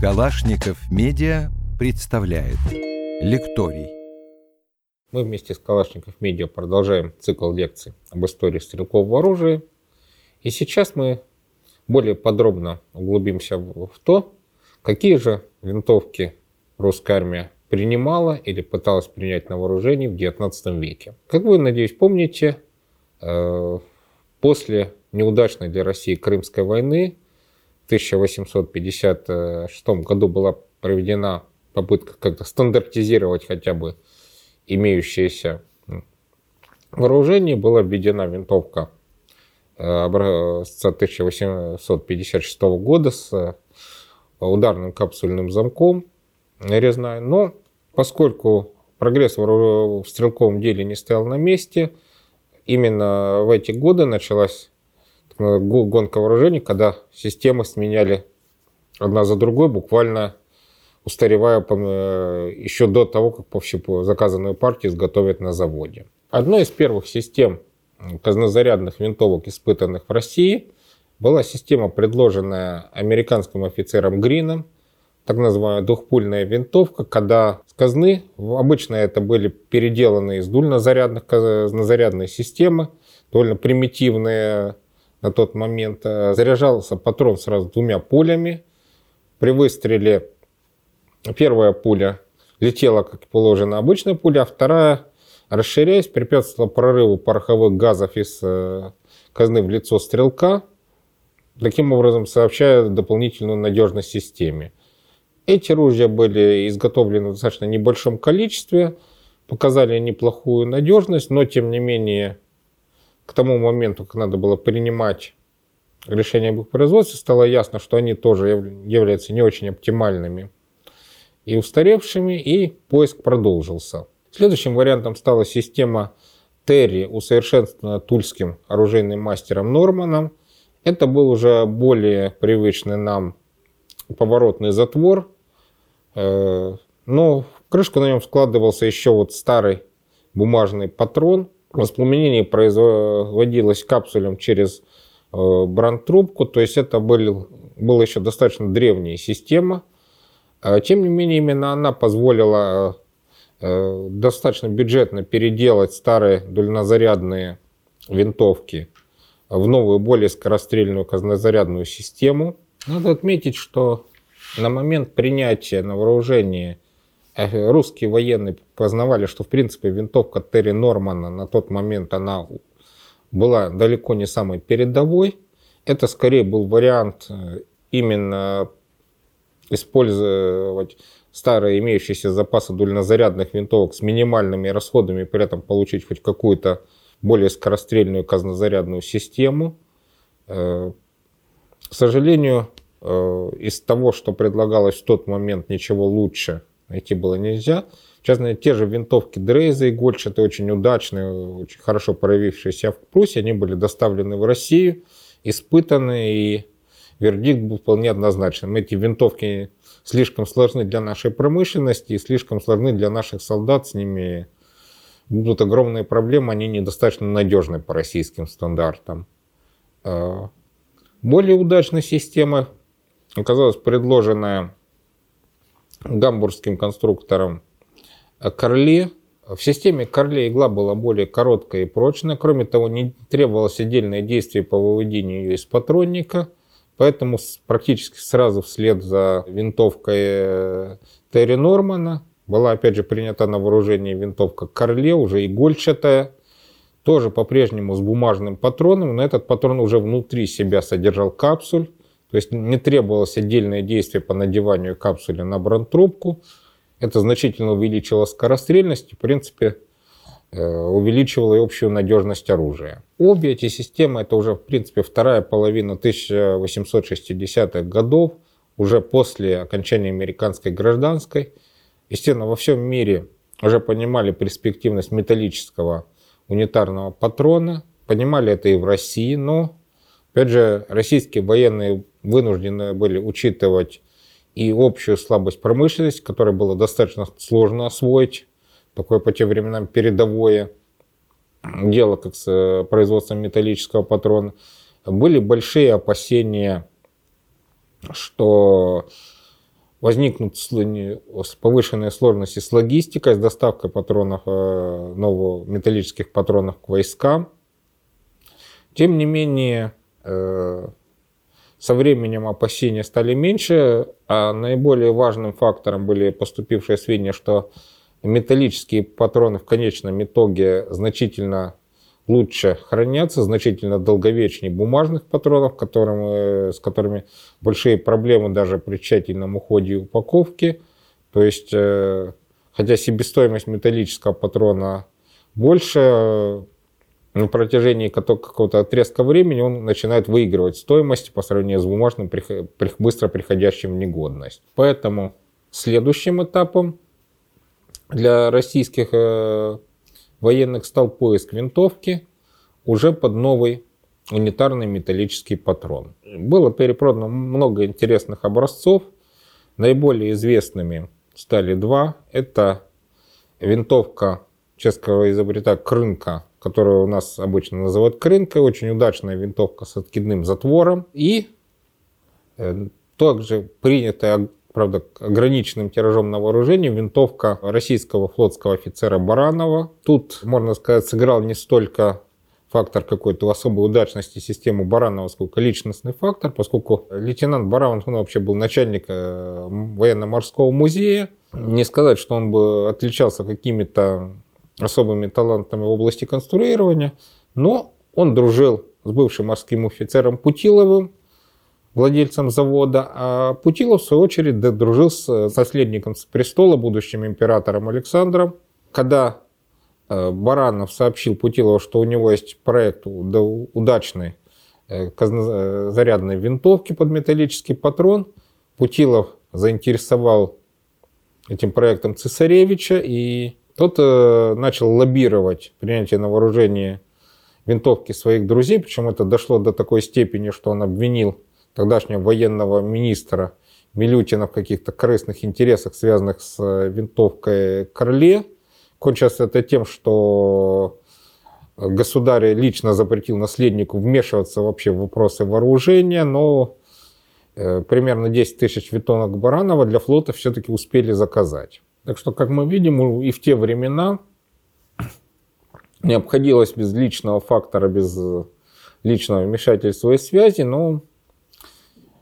Калашников Медиа представляет лекторий. Мы вместе с Калашников Медиа продолжаем цикл лекций об истории стрелкового оружия. И сейчас мы более подробно углубимся в то, какие же винтовки русская армия принимала или пыталась принять на вооружение в XIX веке. Как вы, надеюсь, помните, после неудачной для России Крымской войны в 1856 году была проведена попытка как-то стандартизировать хотя бы имеющиеся вооружения. Была введена винтовка образца 1856 года с ударным капсульным замком, нарезная. Но поскольку прогресс в стрелковом деле не стоял на месте, именно в эти годы началась гонка вооружений, когда системы сменяли одна за другой, буквально устаревая еще до того, как по заказанную партию изготовят на заводе. Одной из первых систем казнозарядных винтовок, испытанных в России, была система, предложенная американским офицером Грином, так называемая двухпульная винтовка, когда с казны, обычно это были переделанные из дульнозарядных казнозарядные системы, довольно примитивные на тот момент, заряжался патрон сразу двумя пулями. При выстреле первая пуля летела, как положено, обычная пуля, а вторая, расширяясь, препятствовала прорыву пороховых газов из казны в лицо стрелка, таким образом сообщая дополнительную надежность системе. Эти ружья были изготовлены в достаточно небольшом количестве, показали неплохую надежность, но тем не менее к тому моменту, как надо было принимать решение об их производстве, стало ясно, что они тоже являются не очень оптимальными и устаревшими, и поиск продолжился. Следующим вариантом стала система Терри, усовершенствованная тульским оружейным мастером Норманом. Это был уже более привычный нам поворотный затвор, но в крышку на нем складывался еще вот старый бумажный патрон. Воспламенение производилось капсулем через бронтрубку, то есть это была еще достаточно древняя система. Тем не менее, именно она позволила достаточно бюджетно переделать старые дульнозарядные винтовки в новую, более скорострельную казнозарядную систему. Надо отметить, что на момент принятия на вооружение русские военные познавали, что в принципе винтовка Терри-Нормана на тот момент она была далеко не самой передовой. Это скорее был вариант именно использовать старые имеющиеся запасы дульнозарядных винтовок с минимальными расходами, при этом получить хоть какую-то более скорострельную казнозарядную систему. К сожалению, из того, что предлагалось в тот момент, ничего лучше найти было нельзя. В частности, те же винтовки Дрейза и Горчатые, очень удачные, очень хорошо проявившиеся в Пруссии, они были доставлены в Россию, испытаны, и вердикт был вполне однозначным. Эти винтовки слишком сложны для нашей промышленности и слишком сложны для наших солдат. С ними будут огромные проблемы, они недостаточно надежны по российским стандартам. Более удачной системой оказалась предложенная гамбургским конструктором Карле. В системе Карле игла была более короткая и прочная. Кроме того, не требовалось отдельное действие по выведению ее из патронника. Поэтому практически сразу вслед за винтовкой Терри-Нормана была опять же принята на вооружение винтовка Карле, уже игольчатая. Тоже по-прежнему с бумажным патроном, но этот патрон уже внутри себя содержал капсуль. То есть не требовалось отдельное действие по надеванию капсули на бронтрубку. Это значительно увеличило скорострельность и, в принципе, увеличивало и общую надежность оружия. Обе эти системы, это уже, в принципе, вторая половина 1860-х годов, уже после окончания американской гражданской. Естественно, во всем мире уже понимали перспективность металлического унитарного патрона. Понимали это и в России, но, опять же, российские военные вынуждены были учитывать и общую слабость промышленности, которой было достаточно сложно освоить такое по тем временам передовое дело как с производством металлического патрона, были большие опасения, что возникнут повышенные сложности с логистикой, с доставкой патронов, новых металлических патронов к войскам. Тем не менее, со временем опасения стали меньше, а наиболее важным фактором были поступившие сведения, что металлические патроны в конечном итоге значительно лучше хранятся, значительно долговечнее бумажных патронов, с которыми большие проблемы даже при тщательном уходе и упаковке. То есть, хотя себестоимость металлического патрона больше, на протяжении какого-то отрезка времени он начинает выигрывать стоимость по сравнению с бумажным, быстро приходящим в негодность. Поэтому следующим этапом для российских военных стал поиск винтовки уже под новый унитарный металлический патрон. Было перепродано много интересных образцов. Наиболее известными стали два. Это винтовка чешского изобретателя Крынка, которую у нас обычно называют Крынкой. Очень удачная винтовка с откидным затвором. И также принятая, правда, ограниченным тиражом на вооружение, винтовка российского флотского офицера Баранова. Тут, можно сказать, сыграл не столько фактор какой-то особой удачности системы Баранова, сколько личностный фактор, поскольку лейтенант Баранов, он вообще был начальник военно-морского музея. Не сказать, что он бы отличался какими-то особыми талантами в области конструирования, но он дружил с бывшим морским офицером Путиловым, владельцем завода, а Путилов, в свою очередь, дружил с наследником престола, будущим императором Александром. Когда Баранов сообщил Путилову, что у него есть проект удачной казнозарядной винтовки под металлический патрон, Путилов заинтересовал этим проектом цесаревича, и тот начал лоббировать принятие на вооружение винтовки своих друзей, причем это дошло до такой степени, что он обвинил тогдашнего военного министра Милютина в каких-то корыстных интересах, связанных с винтовкой Карле. Кончилось это тем, что государь лично запретил наследнику вмешиваться вообще в вопросы вооружения, но примерно 10 тысяч винтовок Баранова для флота все-таки успели заказать. Так что, как мы видим, и в те времена не обходилось без личного фактора, без личного вмешательства и связи, но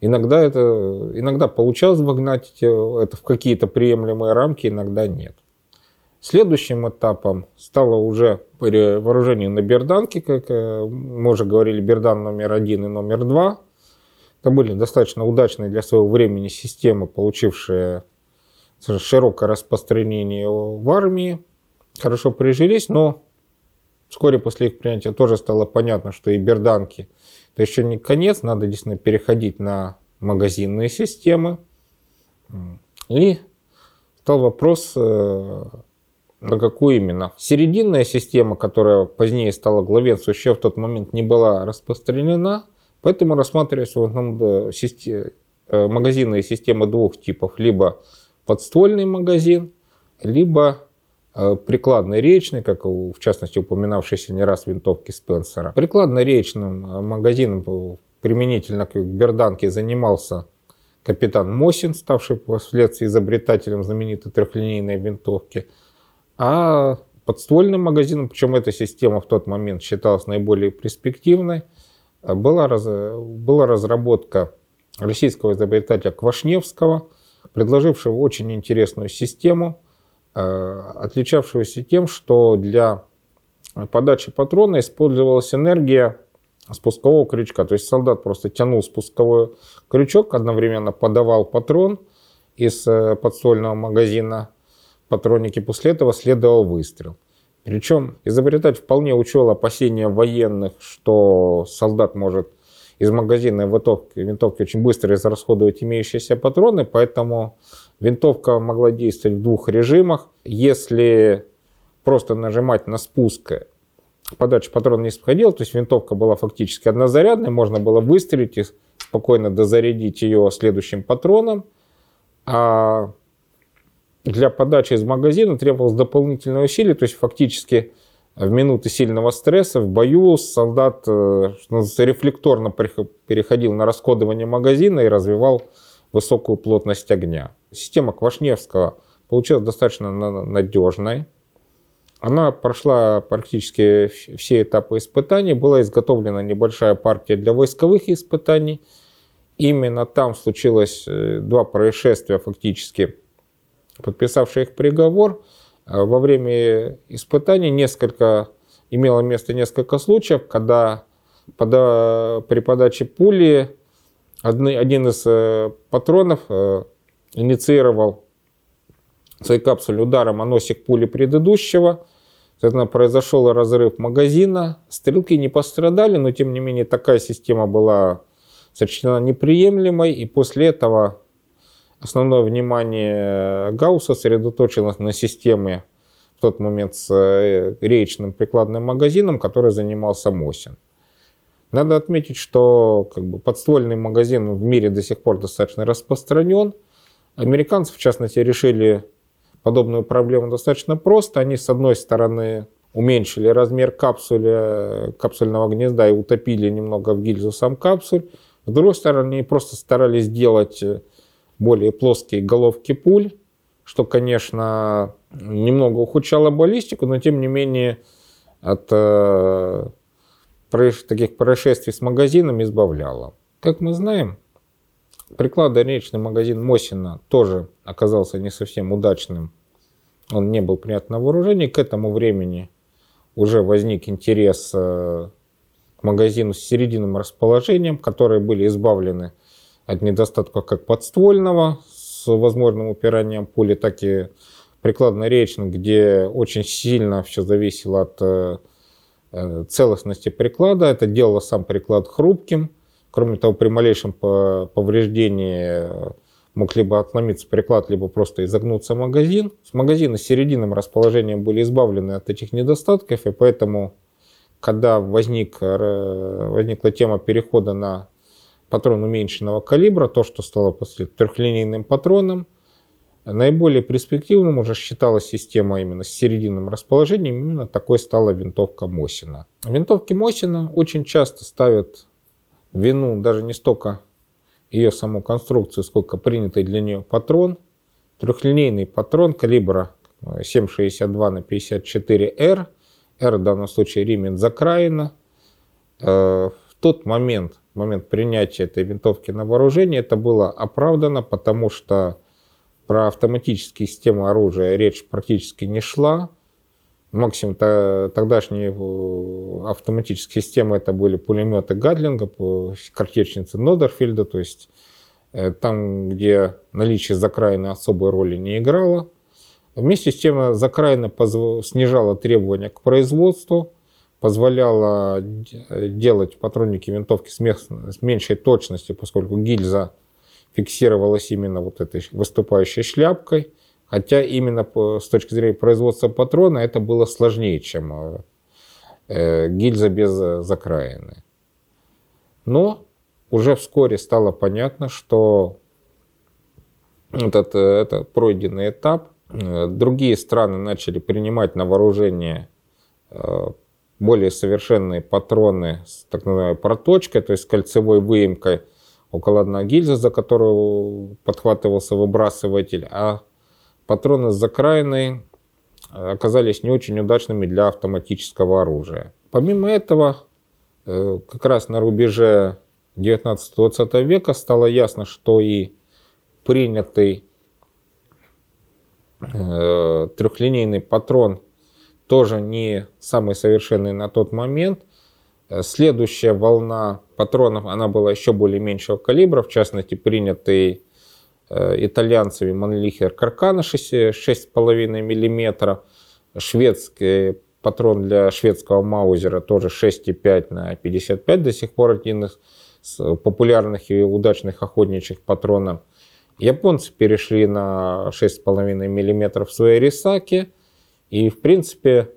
иногда получалось вогнать это в какие-то приемлемые рамки, иногда нет. Следующим этапом стало уже перевооружение на берданке, как мы уже говорили, бердан номер 1 и номер 2. Это были достаточно удачные для своего времени системы, получившие широкое распространение в армии, хорошо прижились, но вскоре после их принятия тоже стало понятно, что и берданки — это еще не конец, надо действительно переходить на магазинные системы. И стал вопрос, на какую именно. Серединная система, которая позднее стала главенствующей, в тот момент не была распространена, поэтому рассматривались в основном магазинные системы двух типов, либо подствольный магазин, либо прикладный речный, как в частности упоминавшийся не раз винтовки Спенсера. Прикладно-речным магазином применительно к берданке занимался капитан Мосин, ставший впоследствии изобретателем знаменитой трехлинейной винтовки. А подствольным магазином, причем эта система в тот момент считалась наиболее перспективной, была разработка российского изобретателя Квашневского, предложившего очень интересную систему, отличавшегося тем, что для подачи патрона использовалась энергия спускового крючка. То есть солдат просто тянул спусковой крючок, одновременно подавал патрон из подствольного магазина патроники, после этого следовал выстрел. Причем изобретатель вполне учел опасения военных, что солдат может из магазина винтовки очень быстро израсходовать имеющиеся патроны, поэтому винтовка могла действовать в двух режимах. Если просто нажимать на спуск, подача патрона не происходила, то есть винтовка была фактически однозарядной, можно было выстрелить и спокойно дозарядить ее следующим патроном. А для подачи из магазина требовалось дополнительное усилие, то есть фактически в минуты сильного стресса в бою солдат рефлекторно переходил на расходование магазина и развивал высокую плотность огня. Система Квашневского получилась достаточно надежной. Она прошла практически все этапы испытаний. Была изготовлена небольшая партия для войсковых испытаний. Именно там случилось два происшествия, фактически подписавшие их приговор. Во время испытаний имело место несколько случаев, когда при подаче пули один из патронов инициировал своей капсулой ударом о носик пули предыдущего. Соответственно, произошел разрыв магазина. Стрелки не пострадали, но тем не менее такая система была сочтена неприемлемой. И после этого основное внимание Гаусса сосредоточилось на системе в тот момент с речным прикладным магазином, который занимался Мосин. Надо отметить, что подствольный магазин в мире до сих пор достаточно распространен. Американцы, в частности, решили подобную проблему достаточно просто. Они, с одной стороны, уменьшили размер капсульного гнезда и утопили немного в гильзу сам капсуль. С другой стороны, они просто старались делать более плоские головки пуль, что, конечно, немного ухудшало баллистику, но, тем не менее, от таких происшествий с магазином избавляло. Как мы знаем, прикладно-речный магазин Мосина тоже оказался не совсем удачным. Он не был принят на вооружение. К этому времени уже возник интерес к магазину с серединным расположением, которые были избавлены от недостатков как подствольного, с возможным упиранием пули, так и прикладно-речным, где очень сильно все зависело от целостности приклада. Это делало сам приклад хрупким. Кроме того, при малейшем повреждении мог либо отломиться приклад, либо просто изогнуться магазин. Магазины с серединным расположением были избавлены от этих недостатков, и поэтому, когда возникла тема перехода на патрон уменьшенного калибра, то, что стало после трехлинейным патроном, наиболее перспективным уже считалась система именно с серединным расположением, именно такой стала винтовка Мосина. Винтовки Мосина очень часто ставят вину даже не столько ее саму конструкцию, сколько принятый для нее патрон. Трехлинейный патрон калибра 7,62 на 54R. R в данном случае ремень закраина. В тот момент, в момент принятия этой винтовки на вооружение, это было оправдано, потому что про автоматические системы оружия речь практически не шла. Максимум тогдашние автоматические системы это были пулеметы Гатлинга, картечницы Нодерфильда, то есть там, где наличие закраина особой роли не играло. Вместе с тем закраина снижала требования к производству, позволяла делать патронники винтовки с меньшей точностью, поскольку гильза фиксировалась именно вот этой выступающей шляпкой. Хотя именно с точки зрения производства патрона это было сложнее, чем гильза без закраины. Но уже вскоре стало понятно, что этот пройденный этап. Другие страны начали принимать на вооружение более совершенные патроны с так называемой проточкой, то есть с кольцевой выемкой. Около одной гильзы, за которую подхватывался выбрасыватель, а патроны с закраиной оказались не очень удачными для автоматического оружия. Помимо этого, как раз на рубеже 19-20 века стало ясно, что и принятый трехлинейный патрон тоже не самый совершенный на тот момент. Следующая волна патронов, она была еще более меньшего калибра, в частности, принятый итальянцами Манлихер Каркана 6,5 мм, шведский патрон для шведского маузера тоже 6,5 на 55, до сих пор один из популярных и удачных охотничьих патронов. Японцы перешли на 6,5 мм в своей рисаке, и в принципе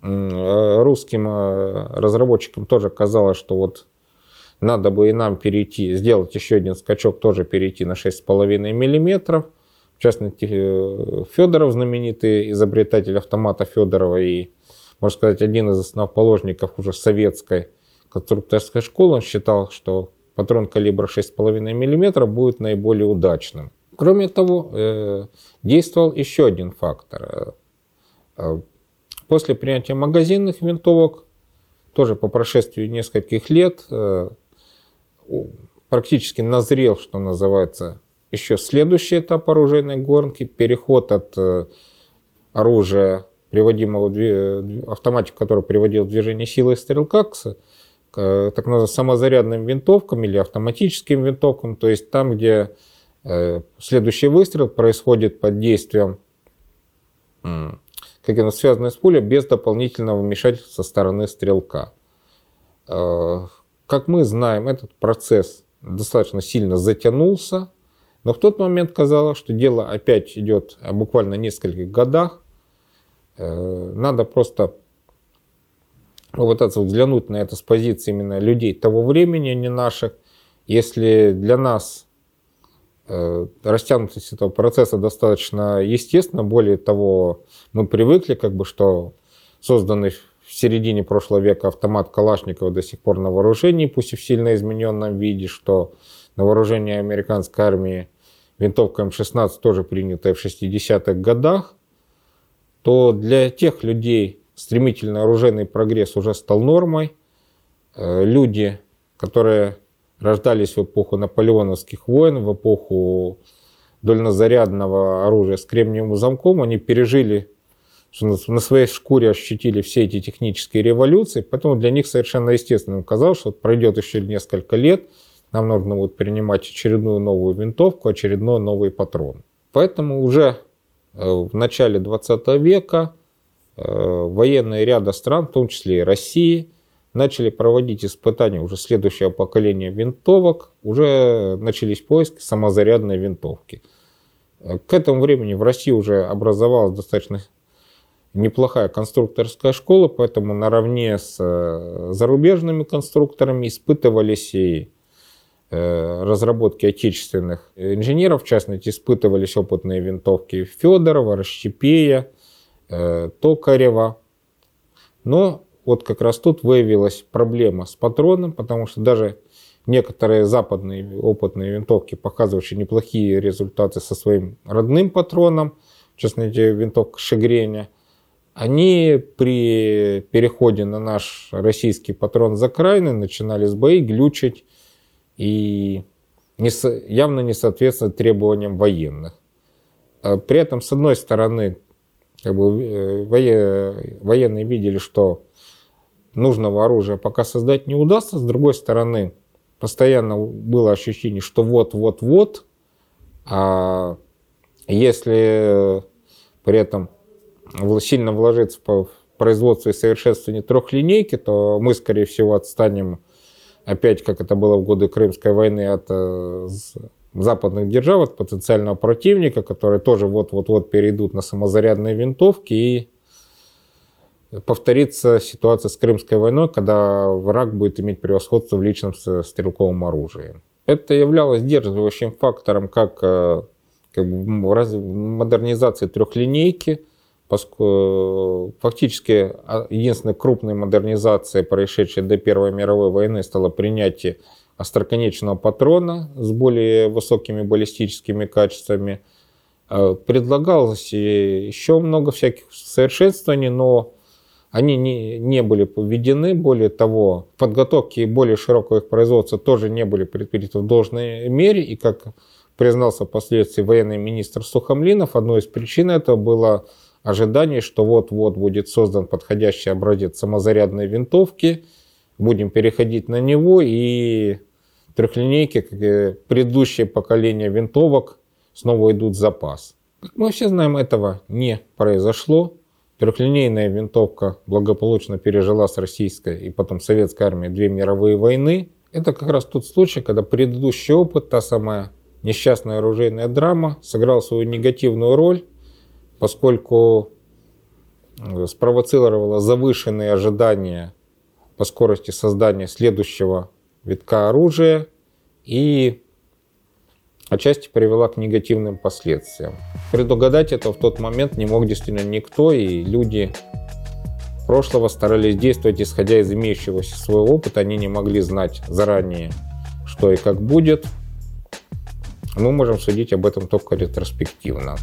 русским разработчикам тоже казалось, что вот надо бы и нам сделать еще один скачок, тоже перейти на 6,5 мм. В частности, Федоров, знаменитый изобретатель автомата Федорова и можно сказать, один из основоположников уже советской конструкторской школы, он считал, что патрон калибра 6,5 мм будет наиболее удачным. Кроме того, действовал еще один фактор. После принятия магазинных винтовок, тоже по прошествии нескольких лет, практически назрел, что называется, еще следующий этап оружейной гонки, переход от оружия, автоматика, который приводил в движение силы стрелка, к так называемым самозарядным винтовкам или автоматическим винтовкам, то есть там, где следующий выстрел происходит под действием, как оно связано с пулей, без дополнительного вмешательства со стороны стрелка. Как мы знаем, этот процесс достаточно сильно затянулся, но в тот момент казалось, что дело опять идет о буквально нескольких годах. Надо просто попытаться взглянуть на это с позиции именно людей того времени, а не наших. Если для нас растянутость этого процесса достаточно естественна, более того, мы привыкли, что созданный в середине прошлого века автомат Калашникова до сих пор на вооружении, пусть и в сильно измененном виде, что на вооружении американской армии винтовка М-16 тоже принятая в 60-х годах, то для тех людей стремительный оружейный прогресс уже стал нормой. Люди, которые рождались в эпоху наполеоновских войн, в эпоху дульнозарядного оружия с кремниевым замком, они пережили, на своей шкуре ощутили все эти технические революции, поэтому для них совершенно естественным казалось, что пройдет еще несколько лет, нам нужно будет принимать очередную новую винтовку, очередной новый патрон. Поэтому уже в начале 20 века военные ряда стран, в том числе и России, начали проводить испытания уже следующего поколения винтовок, уже начались поиски самозарядной винтовки. К этому времени в России уже образовалась достаточно неплохая конструкторская школа, поэтому наравне с зарубежными конструкторами испытывались и разработки отечественных инженеров, в частности, испытывались опытные винтовки Федорова, Рощепея, Токарева. Но вот как раз тут выявилась проблема с патроном, потому что даже некоторые западные опытные винтовки, показывающие неплохие результаты со своим родным патроном, в частности, винтовка Шегреня, они при переходе на наш российский патрон закрайный начинали с бои глючить и явно не соответствует требованиям военных. При этом, с одной стороны, военные видели, что нужного оружия пока создать не удастся, с другой стороны, постоянно было ощущение, что вот-вот-вот, а если при этом сильно вложиться в производство и совершенствование трехлинейки, то мы, скорее всего, отстанем опять, как это было в годы Крымской войны, от западных держав, от потенциального противника, которые тоже вот-вот-вот перейдут на самозарядные винтовки, и повторится ситуация с Крымской войной, когда враг будет иметь превосходство в личном стрелковом оружии. Это являлось сдерживающим фактором как модернизации трехлинейки, поскольку фактически единственной крупной модернизацией, происшедшей до Первой мировой войны, стало принятие остроконечного патрона с более высокими баллистическими качествами. Предлагалось еще много всяких совершенствований, но они не были введены. Более того, подготовки и более широкого их производства тоже не были предприняты в должной мере. И, как признался впоследствии военный министр Сухомлинов, одной из причин этого было ожиданий, что вот-вот будет создан подходящий образец самозарядной винтовки, будем переходить на него, и трехлинейки, как предыдущие поколения винтовок, снова идут в запас. Как мы все знаем, этого не произошло. Трехлинейная винтовка благополучно пережила с российской и потом советской армией две мировые войны. Это как раз тот случай, когда предыдущий опыт, та самая несчастная оружейная драма, сыграла свою негативную роль, поскольку спровоцировало завышенные ожидания по скорости создания следующего витка оружия и отчасти привела к негативным последствиям. Предугадать это в тот момент не мог действительно никто, и люди прошлого, старались действовать исходя из имеющегося своего опыта, они не могли знать заранее, что и как будет. Мы можем судить об этом только ретроспективно.